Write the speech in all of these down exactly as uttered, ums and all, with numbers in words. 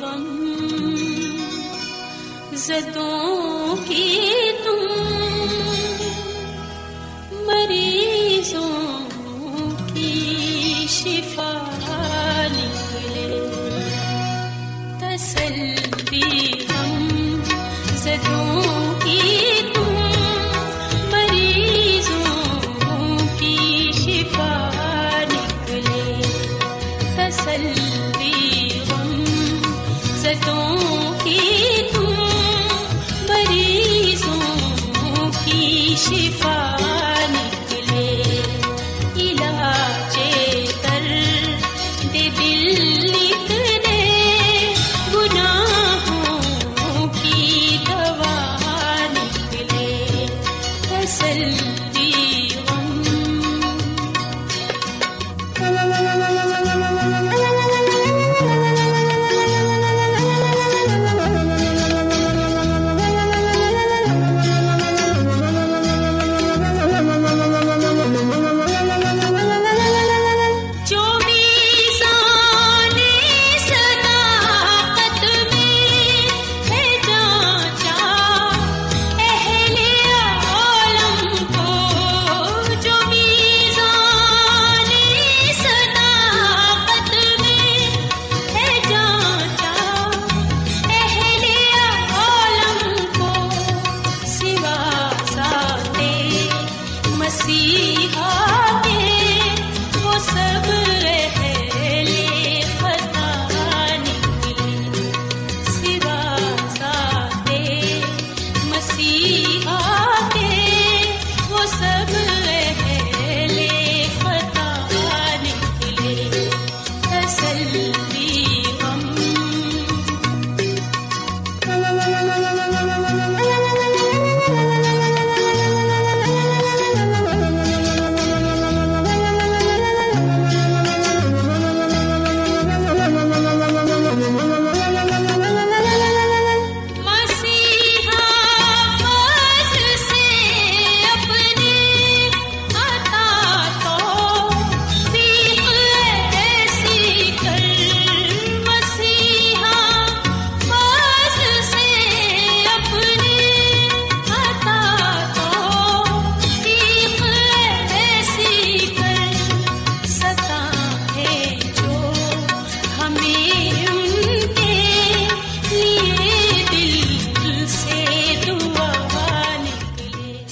غم زدوں کی تم مریضوں کی شفا نکلے، تسلی غم زدوں کی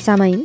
سامعین،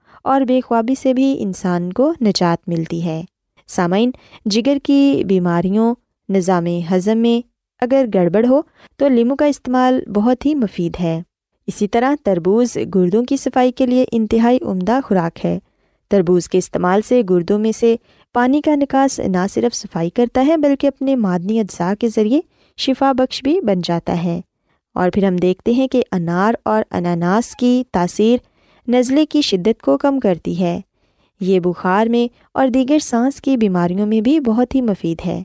اور بے خوابی سے بھی انسان کو نجات ملتی ہے۔ سامعین، جگر کی بیماریوں، نظام ہضم میں اگر گڑبڑ ہو تو لیمو کا استعمال بہت ہی مفید ہے۔ اسی طرح تربوز گردوں کی صفائی کے لیے انتہائی عمدہ خوراک ہے۔ تربوز کے استعمال سے گردوں میں سے پانی کا نکاس نہ صرف صفائی کرتا ہے بلکہ اپنے معدنی اجزاء کے ذریعے شفا بخش بھی بن جاتا ہے۔ اور پھر ہم دیکھتے ہیں کہ انار اور اناناس کی تاثیر نزلے کی شدت کو کم کرتی ہے۔ یہ بخار میں اور دیگر سانس کی بیماریوں میں بھی بہت ہی مفید ہے۔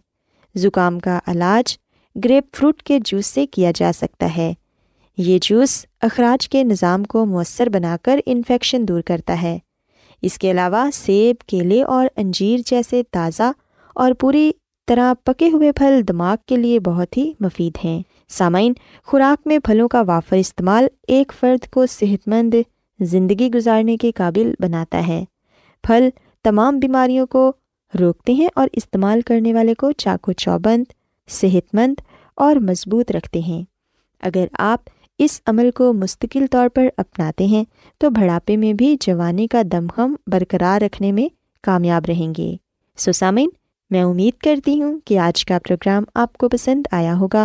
زکام کا علاج گریپ فروٹ کے جوس سے کیا جا سکتا ہے۔ یہ جوس اخراج کے نظام کو مؤثر بنا کر انفیکشن دور کرتا ہے۔ اس کے علاوہ سیب، کیلے اور انجیر جیسے تازہ اور پوری طرح پکے ہوئے پھل دماغ کے لیے بہت ہی مفید ہیں۔ سامعین، خوراک میں پھلوں کا وافر استعمال ایک فرد کو صحت مند زندگی گزارنے کے قابل بناتا ہے۔ پھل تمام بیماریوں کو روکتے ہیں اور استعمال کرنے والے کو چاق و چوبند، صحت مند اور مضبوط رکھتے ہیں۔ اگر آپ اس عمل کو مستقل طور پر اپناتے ہیں تو بڑھاپے میں بھی جوانی کا دمخم برقرار رکھنے میں کامیاب رہیں گے۔ سو سامعین، میں امید کرتی ہوں کہ آج کا پروگرام آپ کو پسند آیا ہوگا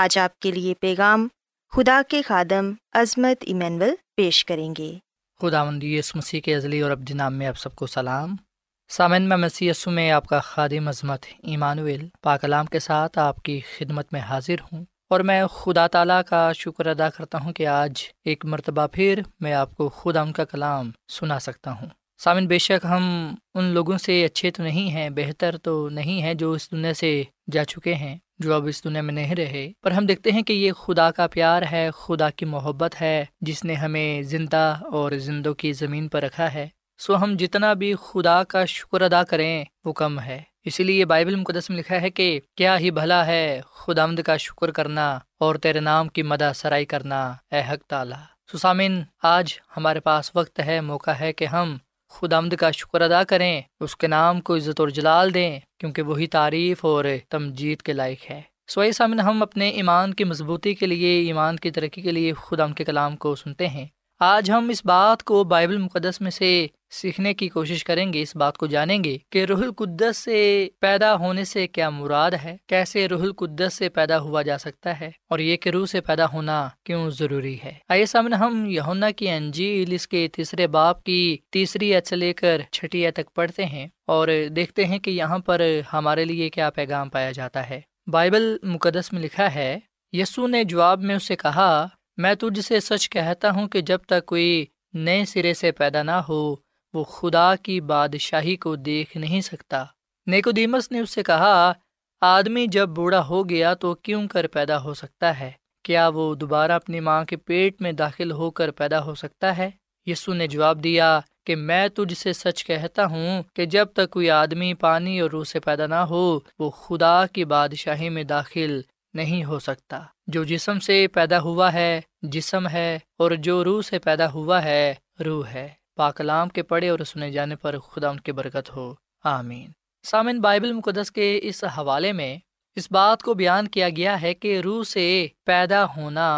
آج آپ کے لیے پیغام خدا کے خادم عظمت ایمینول پیش کریں گے۔ خداوند یسوع مسیح کے ازلی اور ابدی نام میں آپ سب کو سلام۔ سامعین، میں مسیح یسوع میں آپ کا خادم عظمت ایمانویل پاکلام کے ساتھ آپ کی خدمت میں حاضر ہوں، اور میں خدا تعالیٰ کا شکر ادا کرتا ہوں کہ آج ایک مرتبہ پھر میں آپ کو خدا ان کا کلام سنا سکتا ہوں۔ سامعین، بے شک ہم ان لوگوں سے اچھے تو نہیں ہیں، بہتر تو نہیں ہیں جو اس دنیا سے جا چکے ہیں، جو اب اس دنیا میں نہیں رہے، پر ہم دیکھتے ہیں کہ یہ خدا کا پیار ہے، خدا کی محبت ہے جس نے ہمیں زندہ اور زندوں کی زمین پر رکھا ہے۔ سو ہم جتنا بھی خدا کا شکر ادا کریں وہ کم ہے۔ اسی لیے بائبل مقدس میں لکھا ہے کہ کیا ہی بھلا ہے خداوند کا شکر کرنا اور تیرے نام کی مدح سرائی کرنا، اے حق تعالیٰ۔ سو سامعین، آج ہمارے پاس وقت ہے، موقع ہے کہ ہم خداوند کا شکر ادا کریں، اس کے نام کو عزت اور جلال دیں، کیونکہ وہی تعریف اور تمجید کے لائق ہے۔ سو اے سامنے، ہم اپنے ایمان کی مضبوطی کے لیے، ایمان کی ترقی کے لیے خداوند کے کلام کو سنتے ہیں۔ آج ہم اس بات کو بائبل مقدس میں سے سیکھنے کی کوشش کریں گے، اس بات کو جانیں گے کہ روح القدس سے پیدا ہونے سے کیا مراد ہے، کیسے روح القدس سے پیدا ہوا جا سکتا ہے، اور یہ کہ روح سے پیدا ہونا کیوں ضروری ہے۔ آئیے سامنے، ہم یوحنا کی انجیل اس کے تیسرے باب کی تیسری آیت سے لے کر چھٹی آیت تک پڑھتے ہیں اور دیکھتے ہیں کہ یہاں پر ہمارے لیے کیا پیغام پایا جاتا ہے۔ بائبل مقدس میں لکھا ہے، یسوع نے جواب میں اسے کہا، میں تجھ سے سچ کہتا ہوں کہ جب تک کوئی نئے سرے سے پیدا نہ ہو وہ خدا کی بادشاہی کو دیکھ نہیں سکتا۔ نیکودیمس نے اس سے کہا، آدمی جب بوڑھا ہو گیا تو کیوں کر پیدا ہو سکتا ہے؟ کیا وہ دوبارہ اپنی ماں کے پیٹ میں داخل ہو کر پیدا ہو سکتا ہے؟ یسوع نے جواب دیا کہ میں تجھ سے سچ کہتا ہوں کہ جب تک کوئی آدمی پانی اور روح سے پیدا نہ ہو وہ خدا کی بادشاہی میں داخل نہیں ہو سکتا۔ جو جسم سے پیدا ہوا ہے جسم ہے، اور جو روح سے پیدا ہوا ہے روح ہے۔ پاک کلام کے پڑھے اور سنے جانے پر خدا ان کی برکت ہو، آمین۔ سامعین، بائبل مقدس کے اس حوالے میں اس بات کو بیان کیا گیا ہے کہ روح سے پیدا ہونا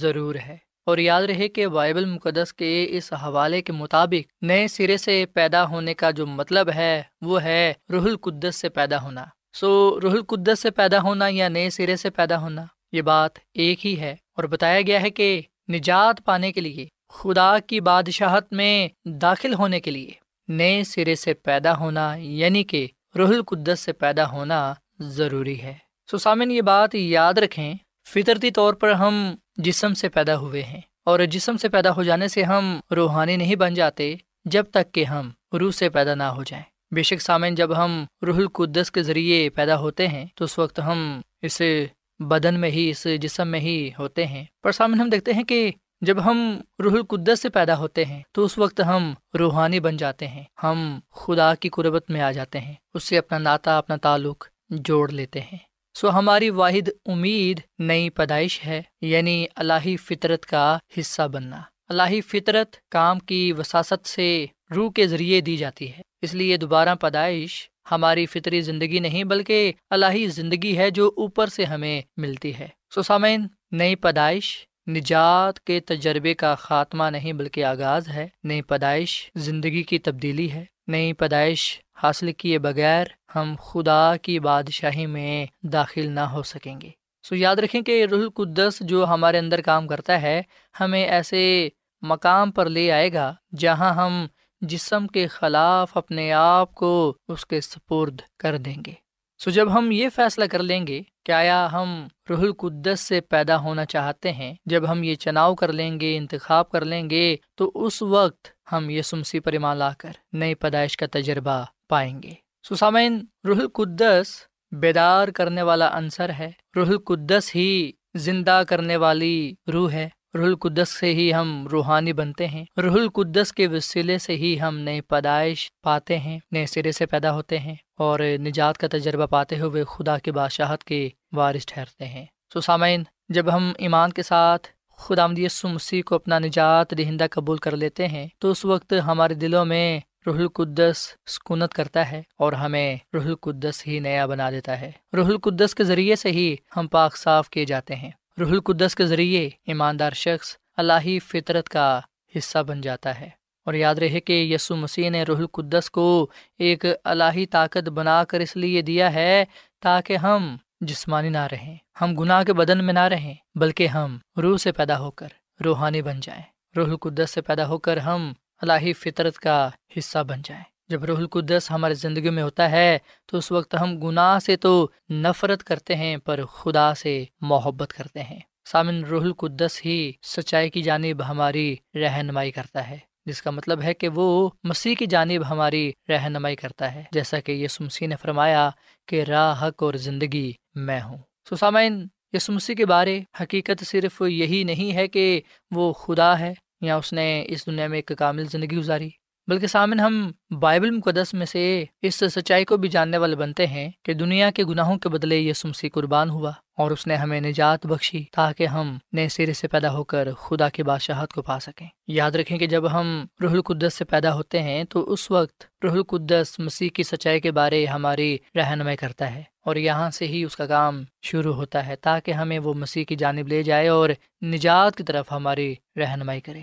ضرور ہے، اور یاد رہے کہ بائبل مقدس کے اس حوالے کے مطابق نئے سرے سے پیدا ہونے کا جو مطلب ہے وہ ہے روح القدس سے پیدا ہونا۔ سو روح القدس سے پیدا ہونا یا نئے سرے سے پیدا ہونا یہ بات ایک ہی ہے، اور بتایا گیا ہے کہ نجات پانے کے لیے، خدا کی بادشاہت میں داخل ہونے کے لیے نئے سرے سے پیدا ہونا یعنی کہ روح القدس سے پیدا ہونا ضروری ہے۔ سو سامعین، یہ بات یاد رکھیں، فطرتی طور پر ہم جسم سے پیدا ہوئے ہیں، اور جسم سے پیدا ہو جانے سے ہم روحانی نہیں بن جاتے جب تک کہ ہم روح سے پیدا نہ ہو جائیں۔ بے شک سامعین، جب ہم روح القدس کے ذریعے پیدا ہوتے ہیں تو اس وقت ہم اس بدن میں ہی، اس جسم میں ہی ہوتے ہیں، پر سامعین ہم دیکھتے ہیں کہ جب ہم روح القدس سے پیدا ہوتے ہیں تو اس وقت ہم روحانی بن جاتے ہیں، ہم خدا کی قربت میں آ جاتے ہیں، اس سے اپنا ناطہ، اپنا تعلق جوڑ لیتے ہیں۔ سو ہماری واحد امید نئی پیدائش ہے، یعنی الہی فطرت کا حصہ بننا۔ الہی فطرت کام کی وساست سے روح کے ذریعے دی جاتی ہے، اس لیے دوبارہ پیدائش ہماری فطری زندگی نہیں بلکہ الہی زندگی ہے جو اوپر سے ہمیں ملتی ہے۔ سو سامعین، نئی پیدائش نجات کے تجربے کا خاتمہ نہیں بلکہ آغاز ہے۔ نئی پیدائش زندگی کی تبدیلی ہے۔ نئی پیدائش حاصل کیے بغیر ہم خدا کی بادشاہی میں داخل نہ ہو سکیں گے۔ سو یاد رکھیں کہ روح القدس جو ہمارے اندر کام کرتا ہے ہمیں ایسے مقام پر لے آئے گا جہاں ہم جسم کے خلاف اپنے آپ کو اس کے سپرد کر دیں گے۔ سو جب ہم یہ فیصلہ کر لیں گے کہ آیا ہم روح القدس سے پیدا ہونا چاہتے ہیں، جب ہم یہ چناؤ کر لیں گے، انتخاب کر لیں گے، تو اس وقت ہم یسوع مسیح پر ایمان لا کر نئی پیدائش کا تجربہ پائیں گے۔ سو سامعین، روح القدس بیدار کرنے والا عنصر ہے، روح القدس ہی زندہ کرنے والی روح ہے، روح القدس سے ہی ہم روحانی بنتے ہیں، روح القدس کے وسیلے سے ہی ہم نئی پیدائش پاتے ہیں، نئے سرے سے پیدا ہوتے ہیں اور نجات کا تجربہ پاتے ہوئے خدا کی بادشاہت کے وارث ٹھہرتے ہیں۔ سو سامعین، جب ہم ایمان کے ساتھ خداوند یسوع مسیح کو اپنا نجات دہندہ قبول کر لیتے ہیں تو اس وقت ہمارے دلوں میں روح القدس سکونت کرتا ہے اور ہمیں روح القدس ہی نیا بنا دیتا ہے۔ روح القدس کے ذریعے سے ہی ہم پاک صاف کیے جاتے ہیں۔ روح القدس کے ذریعے ایماندار شخص الہی فطرت کا حصہ بن جاتا ہے، اور یاد رہے کہ یسوع مسیح نے روح القدس کو ایک الہی طاقت بنا کر اس لیے دیا ہے تاکہ ہم جسمانی نہ رہیں، ہم گناہ کے بدن میں نہ رہیں، بلکہ ہم روح سے پیدا ہو کر روحانی بن جائیں۔ روح القدس سے پیدا ہو کر ہم الہی فطرت کا حصہ بن جائیں۔ جب روح القدس ہماری زندگی میں ہوتا ہے تو اس وقت ہم گناہ سے تو نفرت کرتے ہیں پر خدا سے محبت کرتے ہیں۔ سامن، روح القدس ہی سچائی کی جانب ہماری رہنمائی کرتا ہے، جس کا مطلب ہے کہ وہ مسیح کی جانب ہماری رہنمائی کرتا ہے، جیسا کہ یسوع مسیح نے فرمایا کہ راہ، حق اور زندگی میں ہوں۔ سو سامعین، یسوع مسیح کے بارے حقیقت صرف یہی نہیں ہے کہ وہ خدا ہے یا اس نے اس دنیا میں ایک کامل زندگی گزاری، بلکہ سامن ہم بائبل مقدس میں سے اس سچائی کو بھی جاننے والے بنتے ہیں کہ دنیا کے گناہوں کے بدلے یسوع مسیح قربان ہوا اور اس نے ہمیں نجات بخشی تاکہ ہم نئے سرے سے پیدا ہو کر خدا کی بادشاہت کو پا سکیں۔ یاد رکھیں کہ جب ہم روح القدس سے پیدا ہوتے ہیں تو اس وقت روح القدس مسیح کی سچائی کے بارے ہماری رہنمائی کرتا ہے، اور یہاں سے ہی اس کا کام شروع ہوتا ہے تاکہ ہمیں وہ مسیح کی جانب لے جائے اور نجات کی طرف ہماری رہنمائی کرے۔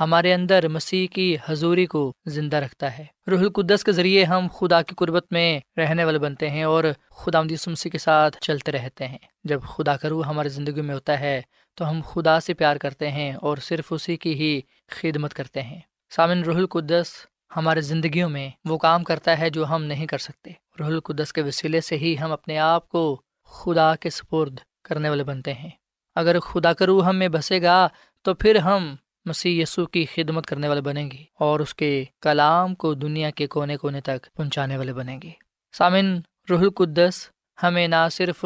ہمارے اندر مسیح کی حضوری کو زندہ رکھتا ہے۔ روح القدس کے ذریعے ہم خدا کی قربت میں رہنے والے بنتے ہیں اور خداوند یسوع مسیح کے ساتھ چلتے رہتے ہیں۔ جب خدا کا روح ہماری زندگی میں ہوتا ہے تو ہم خدا سے پیار کرتے ہیں اور صرف اسی کی ہی خدمت کرتے ہیں۔ سامن، روح القدس ہمارے زندگیوں میں وہ کام کرتا ہے جو ہم نہیں کر سکتے۔ روح القدس کے وسیلے سے ہی ہم اپنے آپ کو خدا کے سپرد کرنے والے بنتے ہیں۔ اگر خدا کا روح ہم میں بسے گا تو پھر ہم مسیح یسوع کی خدمت کرنے والے بنیں گے اور اس کے کلام کو دنیا کے کونے کونے تک پہنچانے والے بنیں گے۔ سامن، روح القدس ہمیں نہ صرف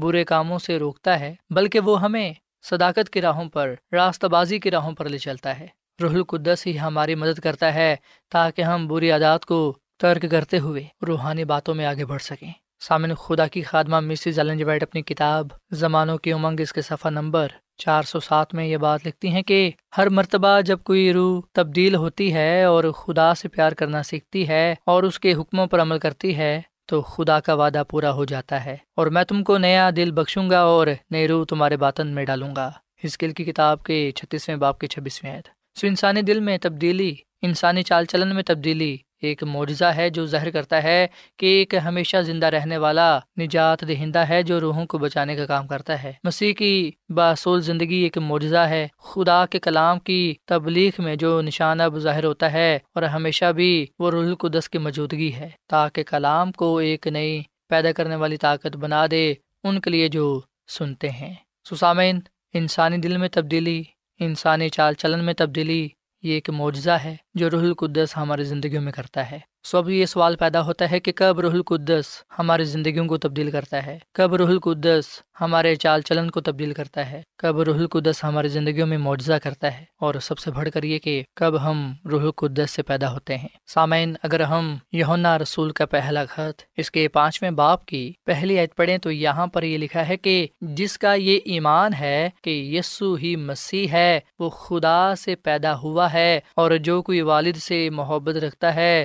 برے کاموں سے روکتا ہے بلکہ وہ ہمیں صداقت کی راہوں پر، راستہ بازی کی راہوں پر لے چلتا ہے۔ روح القدس ہی ہماری مدد کرتا ہے تاکہ ہم بری عادات کو ترک کرتے ہوئے روحانی باتوں میں آگے بڑھ سکیں۔ سامعین، خدا کی خادمہ مسز ایلن جی وائٹ اپنی کتاب زمانوں کی امنگ، اس کے صفحہ نمبر چار سو سات میں یہ بات لکھتی ہیں کہ ہر مرتبہ جب کوئی روح تبدیل ہوتی ہے اور خدا سے پیار کرنا سیکھتی ہے اور اس کے حکموں پر عمل کرتی ہے تو خدا کا وعدہ پورا ہو جاتا ہے، اور میں تم کو نیا دل بخشوں گا اور نئی روح تمہارے باطن میں ڈالوں گا، حزقیل کی کتاب کے چھتیسویں باب کے چھبیسویں آیت۔ سو انسانی دل میں تبدیلی، انسانی چال چلن میں تبدیلی ایک معجزہ ہے جو ظاہر کرتا ہے کہ ایک ہمیشہ زندہ رہنے والا نجات دہندہ ہے جو روحوں کو بچانے کا کام کرتا ہے۔ مسیح کی باصول زندگی ایک معجزہ ہے خدا کے کلام کی تبلیغ میں جو نشانہ ظاہر ہوتا ہے، اور ہمیشہ بھی وہ روح القدس کی موجودگی ہے تاکہ کلام کو ایک نئی پیدا کرنے والی طاقت بنا دے ان کے لیے جو سنتے ہیں۔ سامعین، انسانی دل میں تبدیلی، انسانی چال چلن میں تبدیلی، یہ ایک معجزہ ہے جو روح القدس ہماری زندگیوں میں کرتا ہے۔ سو اب یہ سوال پیدا ہوتا ہے کہ کب روح القدس ہماری زندگیوں کو تبدیل کرتا ہے؟ کب روح القدس ہمارے چال چلن کو تبدیل کرتا ہے؟ کب روح القدس ہماری زندگیوں میں معجزہ کرتا ہے؟ اور سب سے بڑھ کر یہ کہ کب ہم روح القدس سے پیدا ہوتے ہیں؟ سامعین، اگر ہم یوحنا رسول کا پہلا خط اس کے پانچویں باب کی پہلی آیت پڑھیں تو یہاں پر یہ لکھا ہے کہ جس کا یہ ایمان ہے کہ یسوع ہی مسیح ہے وہ خدا سے پیدا ہوا ہے، اور جو کوئی والد سے محبت رکھتا ہے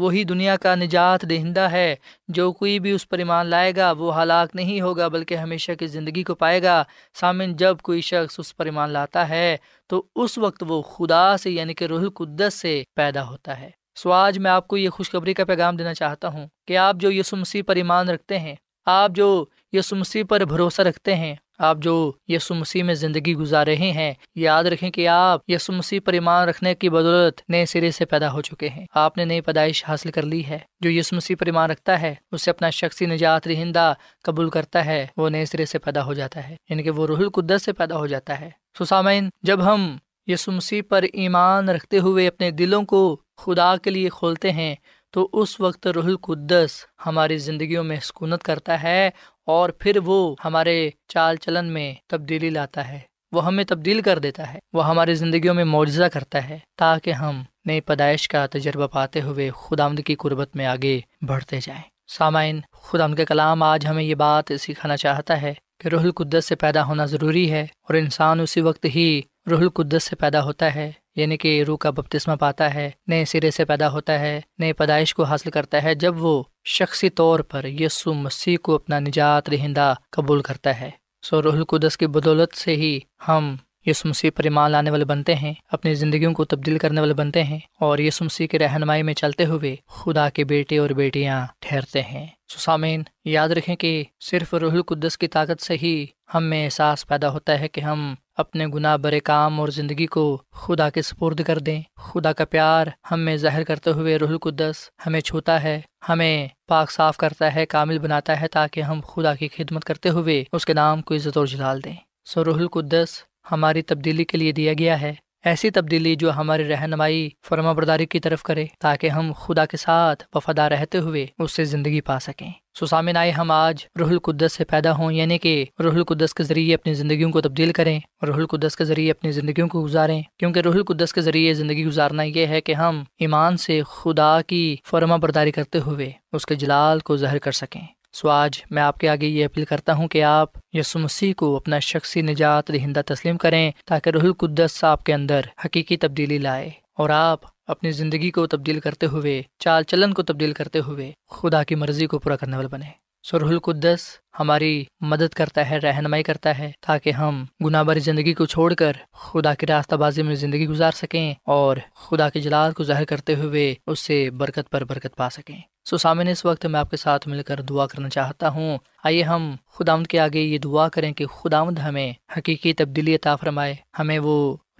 وہی دنیا کا نجات دہندہ ہے، جو کوئی بھی اس پر ایمان لائے گا وہ ہلاک نہیں ہوگا بلکہ ہمیشہ کی زندگی کو پائے گا۔ سامن، جب کوئی شخص اس پر ایمان لاتا ہے تو اس وقت وہ خدا سے یعنی کہ روح القدس سے پیدا ہوتا ہے۔ سو آج میں آپ کو یہ خوشخبری کا پیغام دینا چاہتا ہوں کہ آپ جو یسوع مسیح پر ایمان رکھتے ہیں، آپ جو یسوع مسیح پر بھروسہ رکھتے ہیں، آپ جو یسوع مسیح میں زندگی گزار رہے ہیں، یاد رکھیں کہ آپ یسوع مسیح پر ایمان رکھنے کی بدولت نئے سرے سے پیدا ہو چکے ہیں۔ آپ نے نئی پیدائش حاصل کر لی ہے۔ جو یسوع مسیح پر ایمان رکھتا ہے، اسے اپنا شخصی نجات دہندہ قبول کرتا ہے، وہ نئے سرے سے پیدا ہو جاتا ہے، یعنی کہ وہ روح القدس سے پیدا ہو جاتا ہے۔ سو سامعین، جب ہم یسوع مسیح پر ایمان رکھتے ہوئے اپنے دلوں کو خدا کے لیے کھولتے ہیں تو اس وقت روح القدس ہماری زندگیوں میں سکونت کرتا ہے، اور پھر وہ ہمارے چال چلن میں تبدیلی لاتا ہے، وہ ہمیں تبدیل کر دیتا ہے، وہ ہماری زندگیوں میں معجزہ کرتا ہے تاکہ ہم نئی پیدائش کا تجربہ پاتے ہوئے خداوند کی قربت میں آگے بڑھتے جائیں۔ سامعین، خداوند کا کلام آج ہمیں یہ بات سکھانا چاہتا ہے کہ روح القدس سے پیدا ہونا ضروری ہے، اور انسان اسی وقت ہی روح القدس سے پیدا ہوتا ہے، یعنی کہ روح کا بپتسمہ پاتا ہے، نئے سرے سے پیدا ہوتا ہے، نئے پیدائش کو حاصل کرتا ہے جب وہ شخصی طور پر یسوع مسیح کو اپنا نجات دہندہ قبول کرتا ہے۔ سو روح القدس کی بدولت سے ہی ہم یسوع مسیح پر ایمان لانے والے بنتے ہیں، اپنی زندگیوں کو تبدیل کرنے والے بنتے ہیں، اور یسوع مسیح کی رہنمائی میں چلتے ہوئے خدا کے بیٹے اور بیٹیاں ٹھہرتے ہیں۔ سو سامعین، یاد رکھیں کہ صرف روح القدس کی طاقت سے ہی ہم میں احساس پیدا ہوتا ہے کہ ہم اپنے گناہ برے کام اور زندگی کو خدا کے سپرد کر دیں۔ خدا کا پیار ہم میں ظاہر کرتے ہوئے روح القدس ہمیں چھوتا ہے، ہمیں پاک صاف کرتا ہے، کامل بناتا ہے تاکہ ہم خدا کی خدمت کرتے ہوئے اس کے نام کو عزت اور جلال دیں۔ سو روح القدس ہماری تبدیلی کے لیے دیا گیا ہے، ایسی تبدیلی جو ہماری رہنمائی فرما برداری کی طرف کرے تاکہ ہم خدا کے ساتھ وفادار رہتے ہوئے اس سے زندگی پا سکیں۔ سو سامعین، آئے ہم آج روح القدس سے پیدا ہوں، یعنی کہ روح القدس کے ذریعے اپنی زندگیوں کو تبدیل کریں، روح القدس کے ذریعے اپنی زندگیوں کو گزاریں، کیونکہ روح القدس کے ذریعے زندگی گزارنا یہ ہے کہ ہم ایمان سے خدا کی فرما برداری کرتے ہوئے اس کے جلال کو ظاہر کر سکیں۔ سو آج میں آپ کے آگے یہ اپیل کرتا ہوں کہ آپ یسوع مسیح کو اپنا شخصی نجات دہندہ تسلیم کریں تاکہ روح القدس آپ کے اندر حقیقی تبدیلی لائے، اور آپ اپنی زندگی کو تبدیل کرتے ہوئے، چال چلن کو تبدیل کرتے ہوئے خدا کی مرضی کو پورا کرنے والے بنیں۔ سو روح القدس ہماری مدد کرتا ہے، رہنمائی کرتا ہے تاکہ ہم گناہ باری زندگی کو چھوڑ کر خدا کی راستہ بازی میں زندگی گزار سکیں اور خدا کے جلال کو ظاہر کرتے ہوئے اس سے برکت پر برکت پا سکیں۔ سو سامعین، اس وقت میں آپ کے ساتھ مل کر دعا کرنا چاہتا ہوں۔ آئیے ہم خداوند کے آگے یہ دعا کریں کہ خداوند ہمیں حقیقی تبدیلی عطا فرمائے، ہمیں وہ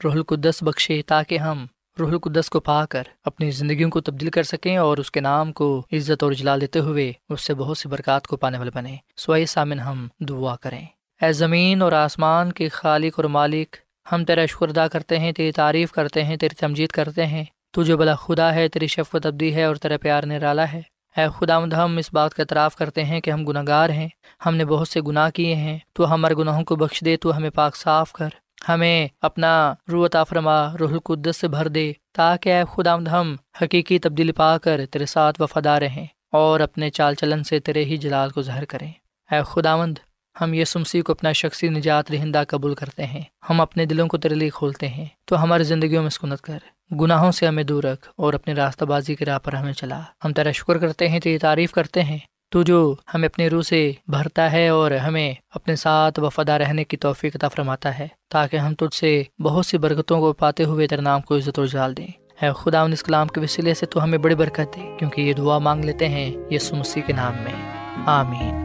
روح القدس بخشے تاکہ ہم روح القدس کو پا کر اپنی زندگیوں کو تبدیل کر سکیں اور اس کے نام کو عزت اور جلال دیتے ہوئے اس سے بہت سی برکات کو پانے والے بنیں۔ سوائے سامن ہم دعا کریں۔ اے زمین اور آسمان کے خالق اور مالک، ہم تیرا شکر ادا کرتے ہیں، تیری تعریف کرتے ہیں، تیری تمجید کرتے ہیں۔ تو جو بلا خدا ہے، تیری شفقت ابدی ہے اور تیرا پیار نرالا ہے۔ اے خداوند، ہم اس بات کا اعتراف کرتے ہیں کہ ہم گناہگار ہیں، ہم نے بہت سے گناہ کیے ہیں۔ تو ہمارے گناہوں کو بخش دے، تو ہمیں پاک صاف کر، ہمیں اپنا روح عطا فرما، روح القدس سے بھر دے، تاکہ اے خداوند ہم حقیقی تبدیلی پا کر تیرے ساتھ وفادار رہیں اور اپنے چال چلن سے تیرے ہی جلال کو ظاہر کریں۔ اے خداوند، ہم یسوع مسیح کو اپنا شخصی نجات دہندہ قبول کرتے ہیں، ہم اپنے دلوں کو تیرے لیے کھولتے ہیں۔ تو ہماری زندگیوں میں سکونت کر، گناہوں سے ہمیں دور رکھ اور اپنی راستہ بازی کی راہ پر ہمیں چلا۔ ہم تیرا شکر کرتے ہیں، تیری تعریف کرتے ہیں۔ تو جو ہمیں اپنی روح سے بھرتا ہے اور ہمیں اپنے ساتھ وفادار رہنے کی توفیق عطا فرماتا ہے، تاکہ ہم تجھ سے بہت سی برکتوں کو پاتے ہوئے تیرے نام کو عزت و جلال دیں۔ اے خداوند، اس کلام کے وسیلے سے تو ہمیں بڑی برکت دے، کیونکہ یہ دعا مانگ لیتے ہیں یسوع مسیح کے نام میں، آمین۔